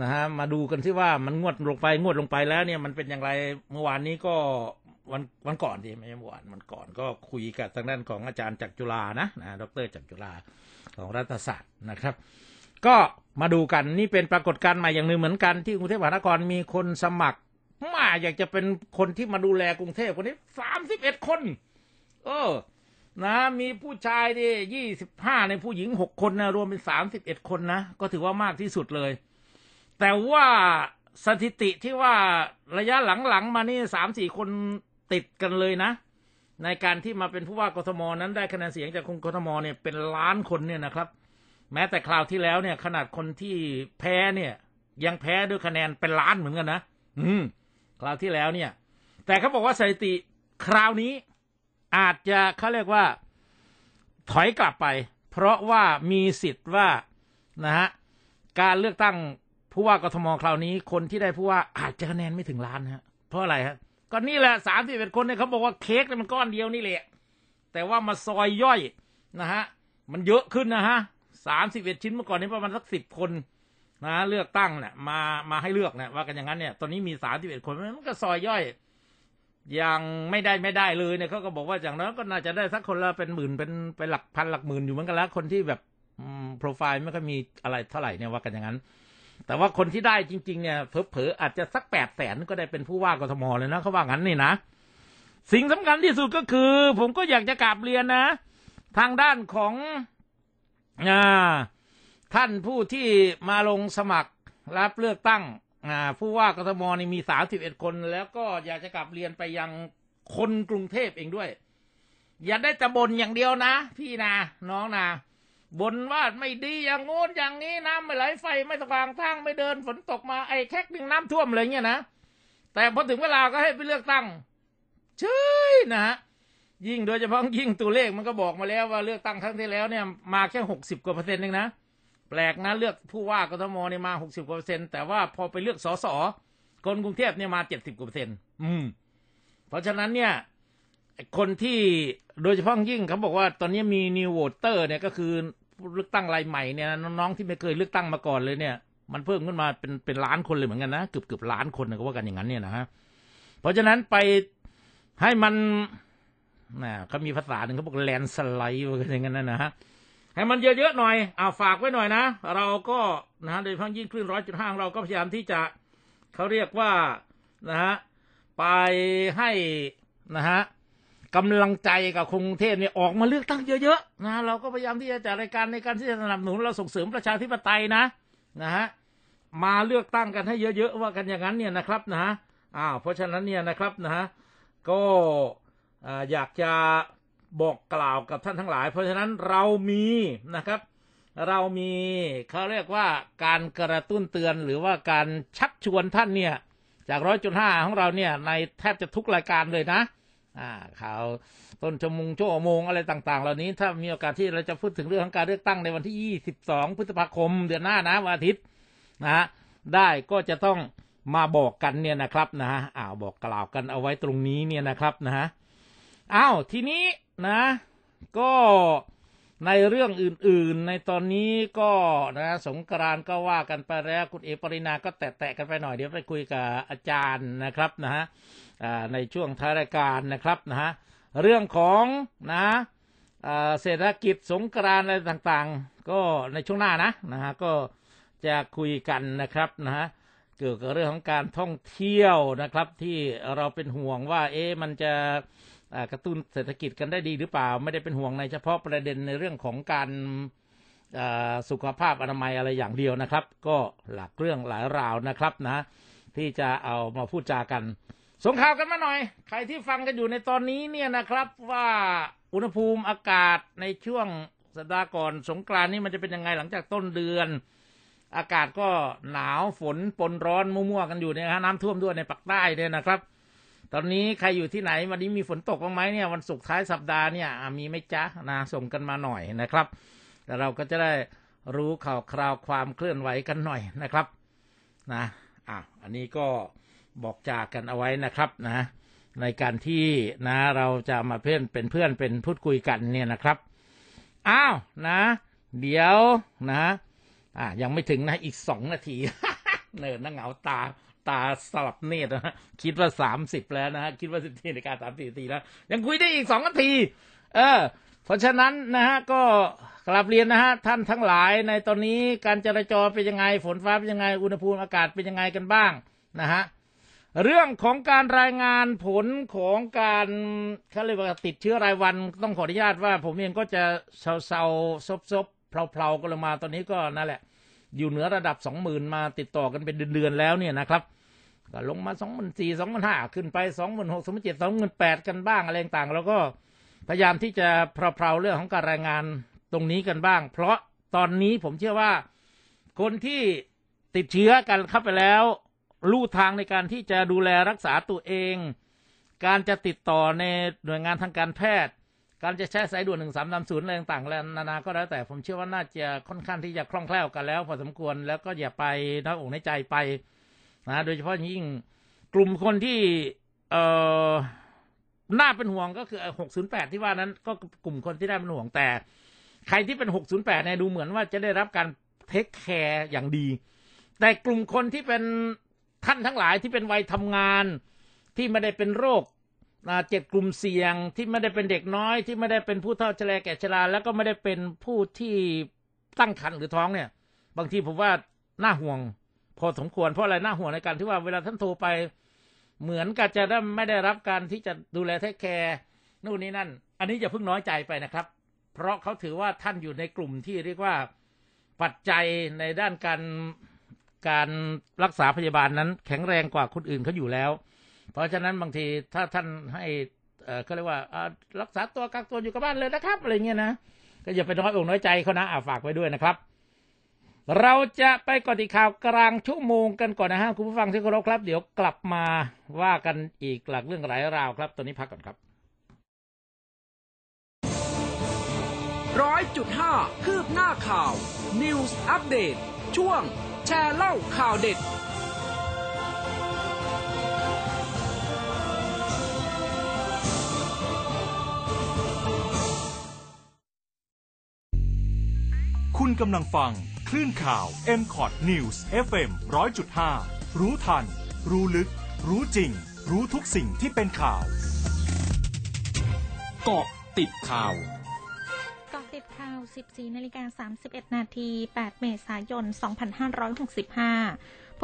นะฮะมาดูกันที่ว่ามันงวดลงไปงวดลงไปแล้วเนี่ยมันเป็นอย่างไรเมื่อวานนี้ก็ วันวันก่อนที่ไม่ใช่เมื่อวานวันก่อนก็คุยกับทางด้านของอาจารย์จากจุฬานะนะดรจากจุฬาของรัฐศาสตร์นะครับก็มาดูกันนี่เป็นปรากฏการณ์ใหม่อย่างหนึ่งเหมือนกันที่กรุงเทพมหานครมีคนสมัครมาอยากจะเป็นคนที่มาดูแลกรุงเทพคนนี้สามสิบเอ็ดคนเออนะมีผู้ชายที่ยี่สิบห้าในผู้หญิงหกคนนะรวมเป็นสามสิบเอ็ดคนนะก็ถือว่ามากที่สุดเลยแต่ว่าสถิติที่ว่าระยะหลังๆมานี่สามสี่คนติดกันเลยนะในการที่มาเป็นผู้ว่ากทมนั้นได้คะแนนเสียงจากคนกทมเนี่ยเป็นล้านคนเนี่ยนะครับแม้แต่คราวที่แล้วเนี่ยขนาดคนที่แพ้เนี่ยยังแพ้ด้วยคะแนนเป็นล้านเหมือนกันนะอืมคราวที่แล้วเนี่ยแต่เขาบอกว่าสถิติคราวนี้อาจจะเขาเรียกว่าถอยกลับไปเพราะว่ามีสิทธิ์ว่านะฮะการเลือกตั้งผู้ว่ากทมคราวนี้คนที่ได้ผู้ว่าอาจจะคะแนนไม่ถึงล้านฮะเพราะอะไรฮะก็นี่แหละสามสิบเอ็ดคนเนี่ยเขาบอกว่าเค้กมันก้อนเดียวนี่แหละแต่ว่ามาซอยย่อยนะฮะมันเยอะขึ้นนะฮะสามสิบเอ็ดชิ้นเมื่อก่อนนี้ประมาณสักสิบคนนะเลือกตั้งเนี่ยมามาให้เลือกเนี่ยว่ากันอย่างนั้นเนี่ยตอนนี้มีสามสิบเอ็ดคนมันก็ซอยย่อยยังไม่ได้ไม่ได้เลยเนี่ยเขาก็บอกว่าอย่างนั้นก็น่าจะได้สักคนละเป็นหมื่นเป็นเป็นหลักพันหลักหมื่นอยู่เหมือนกันละคนที่แบบโปรไฟล์ไม่ค่อยมีอะไรเท่าไหร่เนี่ยว่ากันอย่างนั้นแต่ว่าคนที่ได้จริงๆเนี่ยเผลอๆอาจจะสักแปดแสนก็ได้เป็นผู้ว่ากทมเลยนะเขาว่างั้นนี่นะสิ่งสำคัญที่สุดก็คือผมก็อยากจะกราบเรียนนะทางด้านของท่านผู้ที่มาลงสมัครรับเลือกตั้งผู้ว่ากทมนี่มีสามสิบเอ็ดคนแล้วก็อยากจะกลับเรียนไปยังคนกรุงเทพเองด้วยอย่าได้แต่บ่นอย่างเดียวนะพี่นะน้องนะบ่นว่าไม่ดีอย่างโน้นอย่างนี้น้ำไม่ไหลไฟไม่สว่างทางไม่เดินฝนตกมาไอ้แค่ดึงน้ำท่วมอะไรเงี้ยนะแต่พอถึงเวลาก็ให้ไปเลือกตั้งเฉยนะฮะยิ่งโดยเฉพาะยิ่งตัวเลขมันก็บอกมาแล้วว่าเลือกตั้งครั้งที่แล้วเนี่ยมาแค่หกสิบกว่าเปอร์เซ็นต์เองนะแปลกนะเลือกผู้ว่ากทมเนี่ยมาหกสิบกว่าเปอร์เซ็นต์แต่ว่าพอไปเลือกสสคนกรุงเทพเนี่ยมาเจ็ดสิบกว่าเปอร์เซ็นต์อืมเพราะฉะนั้นเนี่ยคนที่โดยเฉพาะยิ่งเขาบอกว่าตอนนี้มีนิวโวเตอร์เนี่ยก็คือเลือกตั้งรายใหม่เนี่ยน้องๆที่ไม่เคยเลือกตั้งมาก่อนเลยเนี่ยมันเพิ่มขึ้นมาเป็นเป็นล้านคนเลยเหมือนกันนะเกือบเกือบล้านคนก็ว่ากันอย่างนั้นเนี่ยนะฮะเพราะฉะนั้นไปให้มันนะเขามีภาษาหนึ่งเขาบอกแลนสไลด์อะไรอย่างนั้นนะฮะให้มันเยอะๆหน่อยเอาฝากไว้หน่อยนะเราก็นะฮะโดยเฉพาะยิ่งคลื่นร้อยจุดห้าเราก็พยายามที่จะเขาเรียกว่านะฮะไปให้นะฮะกำลังใจกับกรุงเทพเนี่ยออกมาเลือกตั้งเยอะๆนะเราก็พยายามที่จะจัดรายการในการที่จะสนับสนุนเราส่งเสริมประชาธิปไตยนะนะฮะมาเลือกตั้งกันให้เยอะๆว่ากันอย่างนั้นเนี่ยนะครับนะฮะอ้าวเพราะฉะนั้นเนี่ยนะครับนะฮะก็อยากจะบอกกล่าวกับท่านทั้งหลายเพราะฉะนั้นเรามีนะครับเรามีเขาเรียกว่าการกระตุ้นเตือนหรือว่าการชักชวนท่านเนี่ยจากร้อยจุดห้าของเราเนี่ยในแทบจะทุกรายการเลยนะอ่าข่าวต้นชั่วโมงชั่วโมงอะไรต่างๆเหล่านี้ถ้ามีโอกาสที่เราจะพูดถึงเรื่องของการเลือกตั้งในวันที่ยี่สิบสองพฤษภาคมเดือนหน้านะวันอาทิตย์นะฮะได้ก็จะต้องมาบอกกันเนี่ยนะครับนะฮะอ้าวบอกกล่าวกันเอาไว้ตรงนี้เนี่ยนะครับนะฮะอ้าวทีนี้นะก็ในเรื่องอื่นๆในตอนนี้ก็นะสงกรานต์ก็ว่ากันไปแล้วคุณเอปรินาก็แตะๆกันไปหน่อยเดี๋ยวไปคุยกับอาจารย์นะครับนะฮะในช่วงท้ายรายการนะครับนะฮะเรื่องของนะเศรษฐกิจสงกรานต์อะไรต่างๆก็ในช่วงหน้านะนะฮะก็จะคุยกันนะครับนะฮะเกี่ยวกับเรื่องของการท่องเที่ยวนะครับที่เราเป็นห่วงว่าเอ๊ะมันจะกระตุ้นเศรษฐกิจกันได้ดีหรือเปล่าไม่ได้เป็นห่วงในเฉพาะประเด็นในเรื่องของการสุขภาพอนามัยอะไรอย่างเดียวนะครับก็หลักเรื่องหลายราวนะครับนะที่จะเอามาพูดจากันส่งข่าวกันมาหน่อยใครที่ฟังกันอยู่ในตอนนี้เนี่ยนะครับว่าอุณหภูมิอากาศในช่วงสัปดาห์ก่อนสงกรานต์นี่มันจะเป็นยังไงหลังจากต้นเดือนอากาศก็หนาวฝนปนร้อนมั่วๆกันอยู่เนี่ยฮะน้ำท่วมด้วยในภาคใต้เนี่ยนะครับตอนนี้ใครอยู่ที่ไหนวันนี้มีฝนตกบ้างไหมเนี่ยวันศุกร์ท้ายสัปดาห์เนี่ยมีไหมจ๊ะนะส่งกันมาหน่อยนะครับเราก็จะได้รู้ข่าวคราวความเคลื่อนไหวกันหน่อยนะครับนะอ่ะอันนี้ก็บอกจากกันเอาไว้นะครับนะในการที่นะเราจะมาเพื่อนเป็นเพื่อนเป็นพูดคุยกันเนี่ยนะครับอ้าวนะเดี๋ยวนะอ่ะยังไม่ถึงนะอีกสองนาที เนินนะเหงาตา ตาสลับเนตรนะฮะคิดว่าสามสิบแล้วนะฮะคิดว่าสิบสี่นาฬิกาสามสิบนาทีแล้วยังคุยได้อีกสองนาทีเออเพราะฉะนั้นนะฮะก็กลับเรียนนะฮะท่านทั้งหลายในตอนนี้การจราจรเป็นยังไงฝนฟ้าเป็นยังไงอุณหภูมิอากาศเป็นยังไงกันบ้างนะฮะเรื่องของการรายงานผลของการเขาเรียกว่าติดเชื้อรายวันต้องขออนุญาตว่าผมเองก็จะเซาๆซบๆเพลาๆกันลงมาตอนนี้ก็นั่นแหละอยู่เหนือระดับ สองหมื่น มาติดต่อกันเป็นเดือนๆแล้วเนี่ยนะครับก็ลงมา สองหมื่นสี่พัน สองหมื่นห้าพัน ขึ้นไป สองหมื่นหกพัน สองหมื่นเจ็ดพัน สองหมื่นแปดพัน กันบ้างอะไรต่างๆแล้วก็พยายามที่จะเพลาๆเรื่องของการรายงานตรงนี้กันบ้างเพราะตอนนี้ผมเชื่อว่าคนที่ติดเชื้อกันเข้าไปแล้วลู่ทางในการที่จะดูแลรักษาตัวเองการจะติดต่อในหน่วยงานทางการแพทย์การจะใช้สายด่วนหนึ่งสามสามศูนย์อะไรต่างๆแล้วนานาก็แล้วแต่ผมเชื่อว่าน่าจะค่อนข้างที่จะคล่องแคล่วกันแล้วพอสมควรแล้วก็อย่าไปน้อยอกน้อยใจไปนะโดยเฉพาะยิ่งกลุ่มคนที่เอ่อน่าเป็นห่วงก็คือหกศูนย์แปดที่ว่านั้นก็กลุ่มคนที่น่าเป็นห่วงแต่ใครที่เป็นหกศูนย์แปดเนี่ยดูเหมือนว่าจะได้รับการเทคแคร์อย่างดีแต่กลุ่มคนที่เป็นท่านทั้งหลายที่เป็นวัยทำงานที่ไม่ได้เป็นโรคเจ็ดกลุ่มเสี่ยงที่ไม่ได้เป็นเด็กน้อยที่ไม่ได้เป็นผู้เฒ่าชราแก่ชราแล้วก็ไม่ได้เป็นผู้ที่ตั้งครรภ์หรือท้องเนี่ยบางทีผมว่าน่าห่วงพอสมควรเพราะอะไรน่าห่วงในการที่ว่าเวลาท่านโทรไปเหมือนกับจะไม่ได้รับการที่จะดูแลเทคแคร์นู่นนี่นั่นอันนี้อย่าเพิ่งน้อยใจไปนะครับเพราะเขาถือว่าท่านอยู่ในกลุ่มที่เรียกว่าปัจจัยในด้านการการรักษาพยาบาลนั้นแข็งแรงกว่าคนอื่นเขาอยู่แล้วเพราะฉะนั้นบางทีถ้าท่านให้เขาเรียกว่ารักษาตัวกักตัวอยู่กับบ้านเลยนะครับอะไรเงี้ยนะก็อย่าไปน้อยอกน้อยใจเขานะฝากไว้ด้วยนะครับเราจะไปก่อนติดข่าวกลางชั่วโมงกันก่อนนะฮะคุณผู้ฟังที่เคารพครับเดี๋ยวกลับมาว่ากันอีกหลักเรื่องหลายราวครับตอนนี้พักก่อนครับร้อยจุดห้าคืบหน้าข่าว News Update ช่วงแชร์เล่าข่าวเด็ดคุณกำลังฟังคลื่นข่าว เอ็ม คอท News เอฟ เอ็ม หนึ่งร้อยจุดห้า รู้ทันรู้ลึกรู้จริงรู้ทุกสิ่งที่เป็นข่าวเกาะติดข่าวเกาะติดข่าว สิบสี่นาฬิกาสามสิบเอ็ด นาที แปดเมษายนสองพันห้าร้อยหกสิบห้า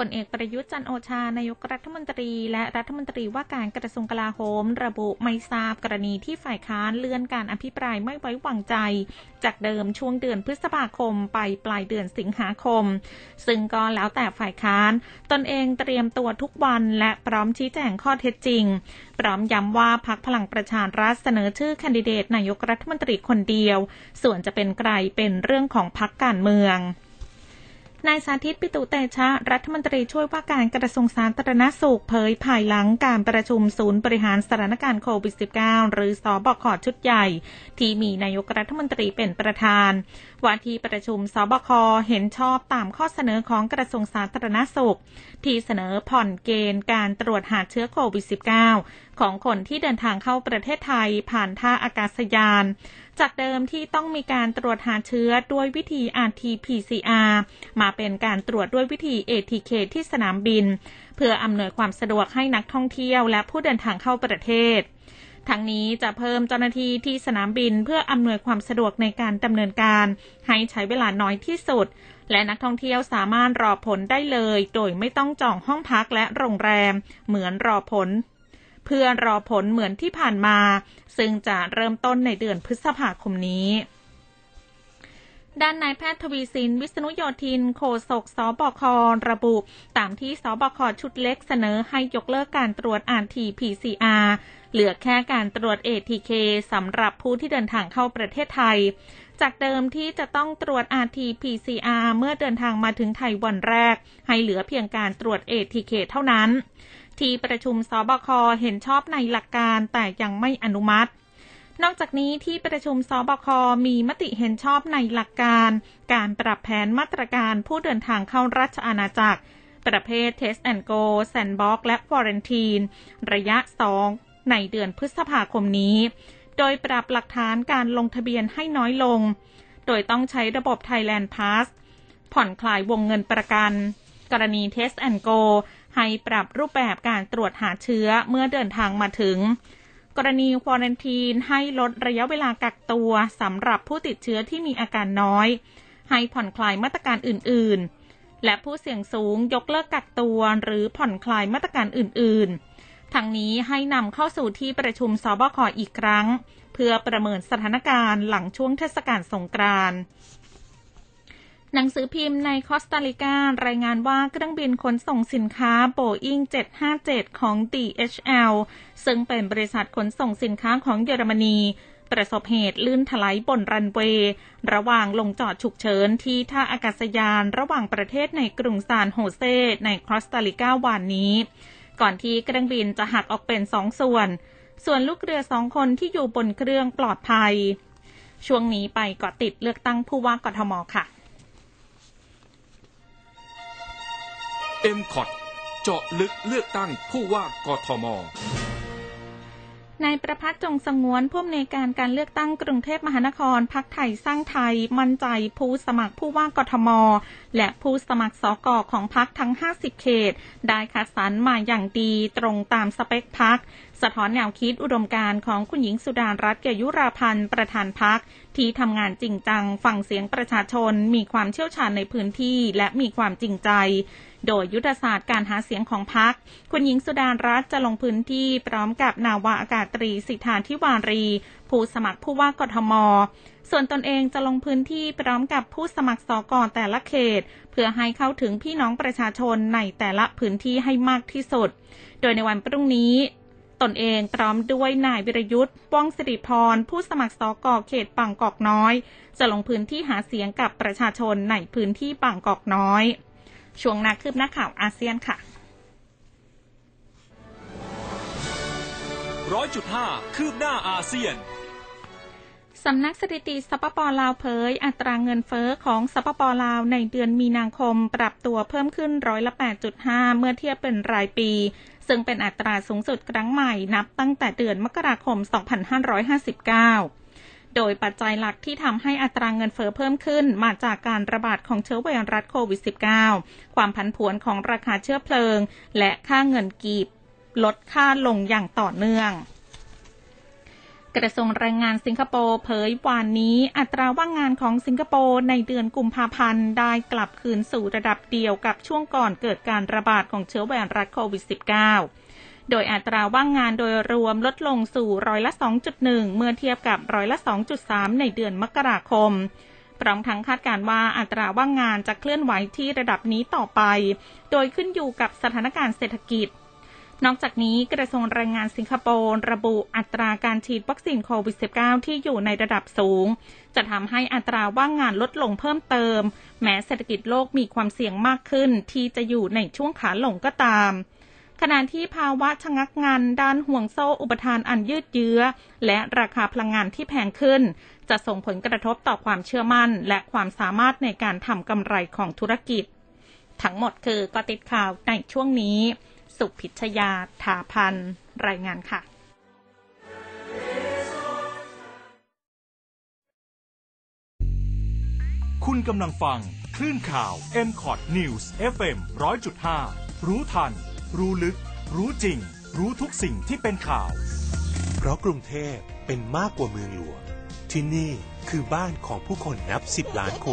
ผลเอกประยุทธ์จันทร์โอชานายกรัฐมนตรีและรัฐมนตรีว่าการกระทรวงกลาโหมระบุไม่ทราบกรณีที่ฝ่ายค้านเลื่อนการอภิปรายไม่ไว้วางใจจากเดิมช่วงเดือนพฤษภาคมไปปลายเดือนสิงหาคมซึ่งก็แล้วแต่ฝ่ายค้านตนเองเตรียมตัวทุกวันและพร้อมชี้แจงข้อเท็จจริงพร้อมย้ำว่าพรรคพลังประชารัฐเสนอชื่อแคนดิเดตนายกรัฐมนตรีคนเดียวส่วนจะเป็นใครเป็นเรื่องของพรรคการเมืองนายสาธิตปิตุเตชะรัฐมนตรีช่วยว่าการกระทรวงสาธารณสุขเผยภายหลังการประชุมศูนย์บริหารสถานการณ์โควิด สิบเก้า หรือสบคชุดใหญ่ที่มีนายกรัฐมนตรีเป็นประธานว่าที่ประชุมสบคเห็นชอบตามข้อเสนอของกระทรวงสาธารณสุขที่เสนอผ่อนเกณฑ์การตรวจหาเชื้อโควิด สิบเก้า ของคนที่เดินทางเข้าประเทศไทยผ่านท่าอากาศยานจากเดิมที่ต้องมีการตรวจหาเชื้อด้วยวิธี อาร์ ที พี ซี อาร์ มาเป็นการตรวจด้วยวิธี เอ ที เค ที่สนามบินเพื่ออำนวยความสะดวกให้นักท่องเที่ยวและผู้เดินทางเข้าประเทศทั้งนี้จะเพิ่มเจ้าหน้าที่ที่สนามบินเพื่ออำนวยความสะดวกในการดำเนินการให้ใช้เวลาน้อยที่สุดและนักท่องเที่ยวสามารถรอผลได้เลยโดยไม่ต้องจองห้องพักและโรงแรมเหมือนรอผลเพื่อรอผลเหมือนที่ผ่านมาซึ่งจะเริ่มต้นในเดือนพฤษภาคมนี้ด้านนายแพทย์ทวีสินวิษณุโยธินโฆษกสบคระบุตามที่สบคชุดเล็กเสนอให้ยกเลิกการตรวจ อาร์ ที พี ซี อาร์ เหลือแค่การตรวจ เอ ที เค สำหรับผู้ที่เดินทางเข้าประเทศไทยจากเดิมที่จะต้องตรวจ อาร์ ที พี ซี อาร์ เมื่อเดินทางมาถึงไทยวันแรกให้เหลือเพียงการตรวจ เอ ที เค เท่านั้นที่ประชุมสบคเห็นชอบในหลักการแต่ยังไม่อนุมัตินอกจากนี้ที่ประชุมสบคมีมติเห็นชอบในหลักการการปรับแผนมาตรการผู้เดินทางเข้าราชอาณาจักรประเภท Test and Go, Sandbox และ Quarantine ระยะสองในเดือนพฤษภาคมนี้โดยปรับหลักฐานการลงทะเบียนให้น้อยลงโดยต้องใช้ระบบ Thailand Pass ผ่อนคลายวงเงินประกันกรณี Test and Go ให้ปรับรูปแบบการตรวจหาเชื้อเมื่อเดินทางมาถึงกรณีควอรันทีนให้ลดระยะเวลากักตัวสำหรับผู้ติดเชื้อที่มีอาการน้อยให้ผ่อนคลายมาตรการอื่นๆและผู้เสี่ยงสูงยกเลิกกักตัวหรือผ่อนคลายมาตรการอื่นๆทั้งนี้ให้นำเข้าสู่ที่ประชุมสบค.อีกครั้งเพื่อประเมินสถานการณ์หลังช่วงเทศกาลสงกรานต์หนังสือพิมพ์ในคอสตาริการายงานว่าเครื่องบินขนส่งสินค้าโบอิ้งเจ็ดห้าเจ็ดของ ดี เอช แอล ซึ่งเป็นบริษัทขนส่งสินค้าของเยอรมนีประสบเหตุลื่นถลายบนรันเวย์ระหว่างลงจอดฉุกเฉินที่ท่าอากาศยานระหว่างประเทศในกรุงซานโฮเซในคอสตาริกาวานนี้ก่อนที่เครื่องบินจะหักออกเป็นสองส่วนส่วนลูกเรือสองคนที่อยู่บนเครื่องปลอดภัยช่วงนี้ไปเกาะติดเลือกตั้งผู้ว่ากทมค่ะเอ็ม คอท เจาะลึกเลือกตั้งผู้ว่ากทม.นายประภัสจงสงวนผู้อำนวยการการเลือกตั้งกรุงเทพมหานครพรรคไทยสร้างไทยมั่นใจผู้สมัครผู้ว่ากทม.และผู้สมัครสก.ของพรรคทั้งห้าสิบเขตได้คัดสรรมาอย่างดีตรงตามสเปคพรรคสะท้อนแนวคิดอุดมการณ์ของคุณหญิงสุดารัตน์เกยุราพันธ์ประธานพรรคที่ทำงานจริงจังฟังเสียงประชาชนมีความเชี่ยวชาญในพื้นที่และมีความจริงใจโดยยุทธศาสตร์การหาเสียงของพรรคคุณหญิงสุดารัตน์จะลงพื้นที่พร้อมกับนาวาอากาศตรีสิทธาธิวารีผู้สมัครผู้ว่ากทม.ส่วนตนเองจะลงพื้นที่พร้อมกับผู้สมัครสก.แต่ละเขตเพื่อให้เข้าถึงพี่น้องประชาชนในแต่ละพื้นที่ให้มากที่สุดโดยในวันพรุ่งนี้ตนเองพร้อมด้วยนายวิรยุทธ์ว่องสิริพรผู้สมัครสก.เขตบางกอกน้อยจะลงพื้นที่หาเสียงกับประชาชนในพื้นที่บางกอกน้อยช่วงนาคืบหน้าข่าวอาเซียนค่ะ หนึ่งร้อยจุดห้า คืบหน้าอาเซียนสำนักสถิติสปป.ลาวเผยอัตราเงินเฟ้อของสปป.ลาวในเดือนมีนาคมปรับตัวเพิ่มขึ้นร้อยละ แปดจุดห้า เมื่อเทียบเป็นรายปีซึ่งเป็นอัตราสูงสุดครั้งใหม่นับตั้งแต่เดือนมกราคม สองพันห้าร้อยห้าสิบเก้าโดยปัจจัยหลักที่ทำให้อัตราเงินเฟ้อเพิ่มขึ้นมาจากการระบาดของเชื้อไวรัสโควิด สิบเก้า ความผันผวนของราคาเชื้อเพลิงและค่าเงินกีบลดค่าลงอย่างต่อเนื่องกระทรวงแรงงานสิงคโปร์เผยวานนี้อัตราว่างงานของสิงคโปร์ในเดือนกุมภาพันธ์ได้กลับคืนสู่ระดับเดียวกับช่วงก่อนเกิดการระบาดของเชื้อไวรัสโควิด สิบเก้าโดยอัตราว่างงานโดยรวมลดลงสู่ร้อยละ สองจุดหนึ่ง เมื่อเทียบกับร้อยละ สองจุดสาม ในเดือนมกราคมพร้อมทั้งคาดการณ์ว่าอัตราว่างงานจะเคลื่อนไหวที่ระดับนี้ต่อไปโดยขึ้นอยู่กับสถานการณ์เศรษฐกิจนอกจากนี้กระทรวงแรงงานสิงคโปร์ระบุอัตราการฉีดวัคซีนโควิด สิบเก้า ที่อยู่ในระดับสูงจะทำให้อัตราว่างงานลดลงเพิ่มเติมแม้เศรษฐกิจโลกมีความเสี่ยงมากขึ้นที่จะอยู่ในช่วงขาลงก็ตามขณะที่ภาวะชะงักงันด้านห่วงโซ่อุปทานอันยืดเยื้อและราคาพลังงานที่แพงขึ้นจะส่งผลกระทบต่อความเชื่อมั่นและความสามารถในการทำกำไรของธุรกิจทั้งหมดคือเกาะติดข่าวในช่วงนี้สุพิชญาถาพันธ์รายงานค่ะคุณกำลังฟังคลื่นข่าว เอ็ม คอท News เอฟ เอ็ม หนึ่งร้อยจุดห้า รู้ทันรู้ลึกรู้จริงรู้ทุกสิ่งที่เป็นข่าวเพราะกรุงเทพเป็นมากกว่าเมืองหลวงที่นี่คือบ้านของผู้คนนับสิบล้านคน